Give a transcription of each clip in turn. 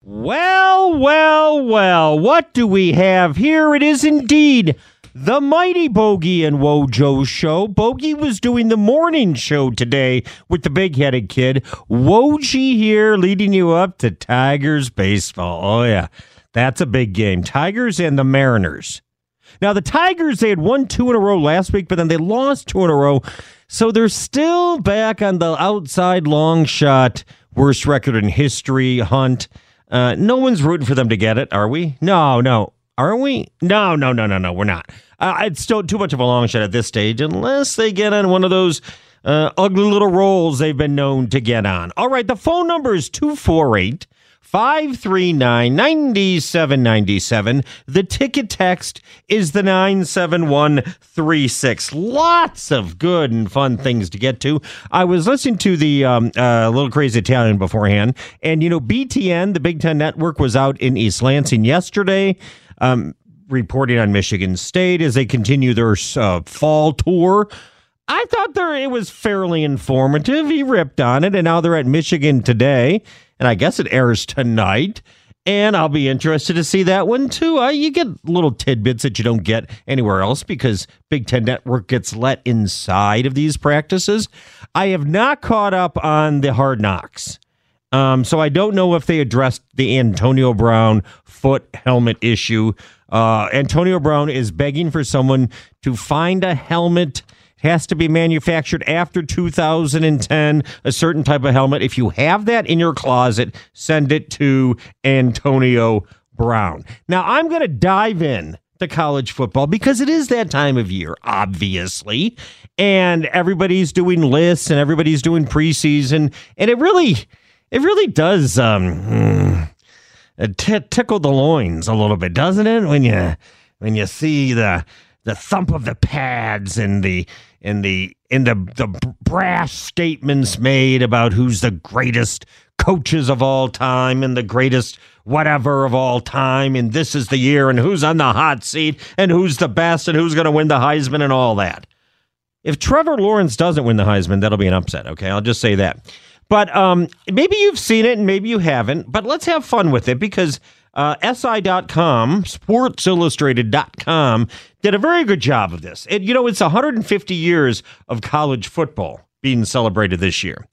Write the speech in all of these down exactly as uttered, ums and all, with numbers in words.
Well, well, well, what do we have here? It is indeed the Mighty Bogey and Wojo Show. Bogey was doing the morning show today with the big-headed kid. Woji here leading you up to Tigers baseball. Oh, yeah, that's a big game. Tigers and the Mariners. Now, the Tigers, they had won two in a row last week, but then they lost two in a row. So they're still back on the outside long shot, worst record in history hunt. Uh, no one's rooting for them to get it, are we? No, no. Aren't we? No, no, no, no, no. We're not. Uh, it's still too much of a long shot at this stage unless they get on one of those uh, ugly little rolls they've been known to get on. All right. The phone number is two four eight, five three nine, nine seven nine seven. The ticket text is the nine seven one three six. Lots of good and fun things to get to. I was listening to the um, uh, Little Crazy Italian beforehand, and, you know, B T N, the Big Ten Network, was out in East Lansing yesterday um, reporting on Michigan State as they continue their uh, fall tour. I thought there it was fairly informative. He ripped on it, and now they're at Michigan today. And I guess it airs tonight, and I'll be interested to see that one, too. Uh, you get little tidbits that you don't get anywhere else because Big Ten Network gets let inside of these practices. I have not caught up on the Hard Knocks, um, so I don't know if they addressed the Antonio Brown foot helmet issue. Uh, Antonio Brown is begging for someone to find a helmet. Has to be manufactured after two thousand ten, a certain type of helmet. If you have that in your closet, send it to Antonio Brown. Now, I'm going to dive in to college football because it is that time of year, obviously, and everybody's doing lists and everybody's doing preseason, and it really, it really does um, t- tickle the loins a little bit, doesn't it? When you when you see the the thump of the pads and the and the and the the brash statements made about who's the greatest coaches of all time and the greatest whatever of all time, and this is the year, and who's on the hot seat, and who's the best, and who's going to win the Heisman, and all that. If Trevor Lawrence doesn't win the Heisman, that'll be an upset. Okay, I'll just say that. But um, maybe you've seen it and maybe you haven't, but let's have fun with it because uh, S I dot com, Sports Illustrated dot com, did a very good job of this. It, you know, it's one hundred fifty years of college football being celebrated this year.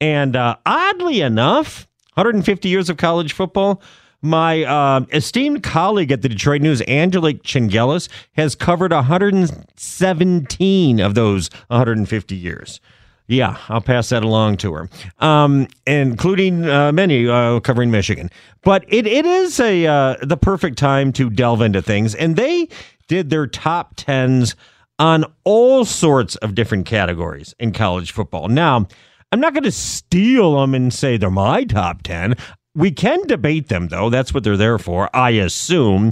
And uh, oddly enough, one hundred fifty years of college football, my uh, esteemed colleague at the Detroit News, Angelique Chingelis, has covered one hundred seventeen of those one hundred fifty years. Yeah, I'll pass that along to her, um, including uh, many uh, covering Michigan. But it it is a uh, the perfect time to delve into things. And they did their top tens on all sorts of different categories in college football. Now, I'm not going to steal them and say they're my top ten. We can debate them, though. That's what they're there for, I assume.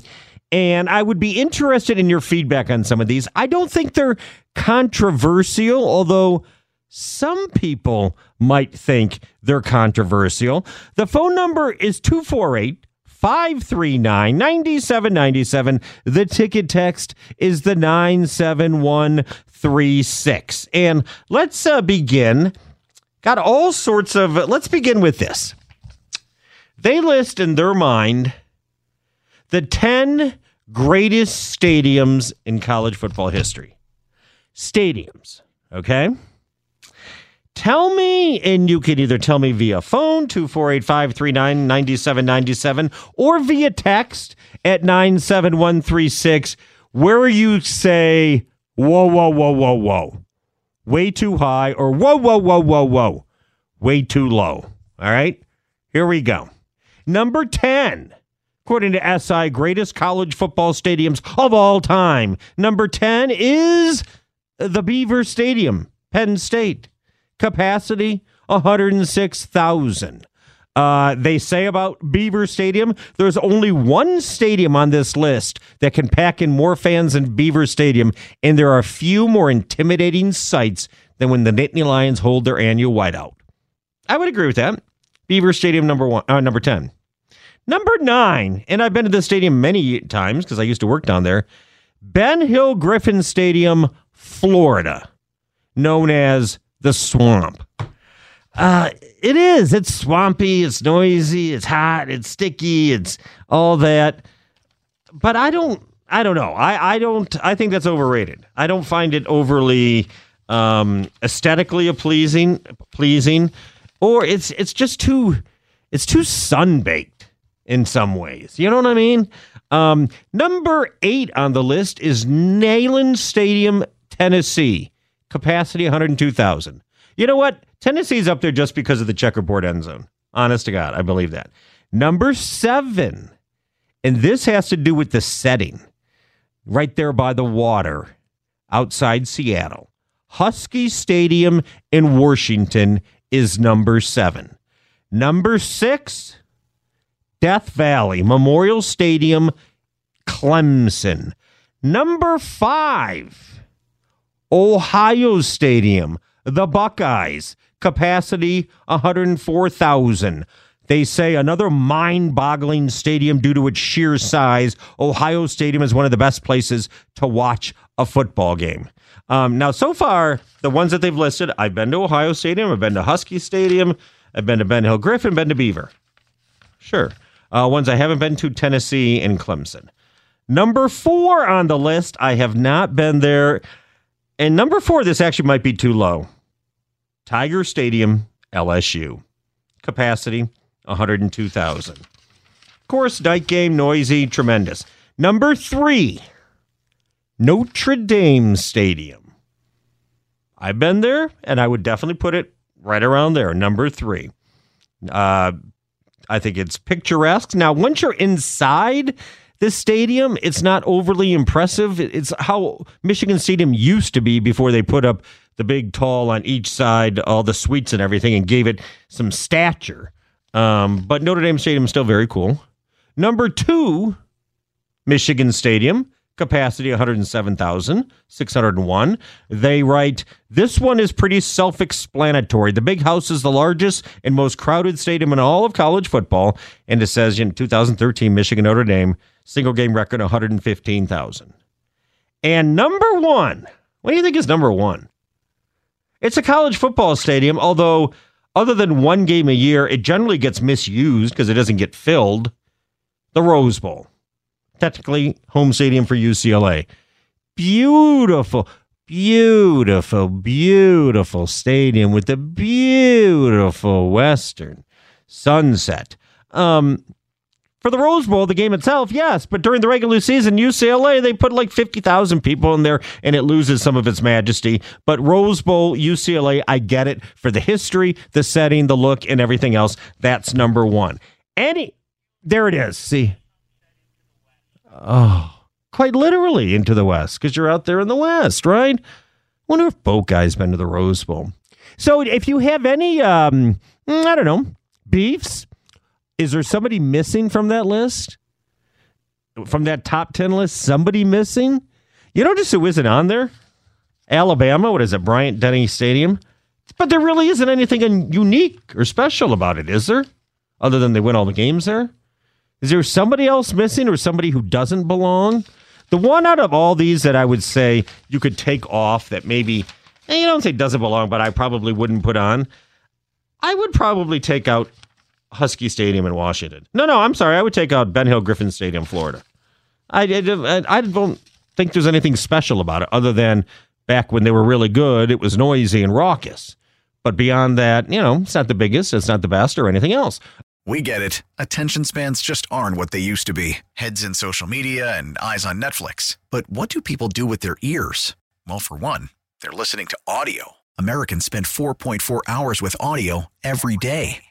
And I would be interested in your feedback on some of these. I don't think they're controversial, although some people might think they're controversial. The phone number is two four eight, five three nine, nine seven nine seven. The ticket text is the nine seven one three six. And let's uh, begin. Got all sorts of, let's begin with this. They list in their mind the ten greatest stadiums in college football history. Stadiums, okay? Tell me, and you can either tell me via phone, two four eight, five three nine, nine seven nine seven, or via text at nine seven one three six, where you say, whoa, whoa, whoa, whoa, whoa, way too high, or whoa, whoa, whoa, whoa, whoa, way too low. All right, here we go. Number ten, according to S I, greatest college football stadiums of all time. Number ten is the Beaver Stadium, Penn State. Capacity, one hundred six thousand. Uh, they say about Beaver Stadium, there's only one stadium on this list that can pack in more fans than Beaver Stadium, and there are few more intimidating sights than when the Nittany Lions hold their annual whiteout. I would agree with that. Beaver Stadium, number one, uh, number ten. Number nine, and I've been to this stadium many times because I used to work down there, Ben Hill Griffin Stadium, Florida, known as the Swamp. Uh, it is. It's swampy. It's noisy. It's hot. It's sticky. It's all that. But I don't, I don't know. I, I don't, I think that's overrated. I don't find it overly um, aesthetically pleasing, pleasing, or it's, it's just too, it's too sunbaked in some ways. You know what I mean? Um, number eight on the list is Neyland Stadium, Tennessee, capacity one hundred two thousand. You know what? Tennessee's up there just because of the checkerboard end zone. Honest to God, I believe that. Number seven, and this has to do with the setting, right there by the water outside Seattle. Husky Stadium in Washington is number seven. Number six, Death Valley Memorial Stadium, Clemson. Number five, Ohio Stadium, the Buckeyes, capacity one hundred four thousand. They say another mind-boggling stadium due to its sheer size. Ohio Stadium is one of the best places to watch a football game. Um, now, so far, the ones that they've listed, I've been to Ohio Stadium, I've been to Husky Stadium, I've been to Ben Hill Griffin, been to Beaver. Sure. Uh, ones I haven't been to, Tennessee and Clemson. Number four on the list, I have not been there. And number four, this actually might be too low. Tiger Stadium, L S U. Capacity, one hundred two thousand. Of course, night game, noisy, tremendous. Number three, Notre Dame Stadium. I've been there, and I would definitely put it right around there. Number three. Uh, I think it's picturesque. Now, once you're inside this stadium, it's not overly impressive. It's how Michigan Stadium used to be before they put up the big tall on each side, all the suites and everything, and gave it some stature. Um, but Notre Dame Stadium is still very cool. Number two, Michigan Stadium, capacity one hundred seven thousand six hundred one. They write, this one is pretty self-explanatory. The big house is the largest and most crowded stadium in all of college football. And it says in two thousand thirteen, Michigan Notre Dame, single game record, one hundred fifteen thousand. And number one, what do you think is number one? It's a college football stadium, although other than one game a year, it generally gets misused because it doesn't get filled. The Rose Bowl, technically home stadium for U C L A. Beautiful, beautiful, beautiful stadium with a beautiful western sunset. Um, for the Rose Bowl, the game itself, yes, but during the regular season, U C L A, they put like fifty thousand people in there, and it loses some of its majesty. But Rose Bowl, U C L A, I get it for the history, the setting, the look, and everything else. That's number one. Any, there it is. See, oh, quite literally into the West, because you're out there in the West, right? Wonder if Boat Guy's been to the Rose Bowl. So, if you have any, um, I don't know, beefs. Is there somebody missing from that list? From that top ten list, somebody missing? You notice who isn't on there? Alabama, what is it, Bryant-Denny Stadium? But there really isn't anything unique or special about it, is there? Other than they win all the games there? Is there somebody else missing or somebody who doesn't belong? The one out of all these that I would say you could take off that maybe, and you don't say doesn't belong, but I probably wouldn't put on, I would probably take out Husky Stadium in Washington. No, no, I'm sorry. I would take out Ben Hill Griffin Stadium, Florida. I, I, I don't think there's anything special about it other than back when they were really good, it was noisy and raucous. But beyond that, you know, it's not the biggest, it's not the best or anything else. We get it. Attention spans just aren't what they used to be. Heads in social media and eyes on Netflix. But what do people do with their ears? Well, for one, they're listening to audio. Americans spend four point four hours with audio every day.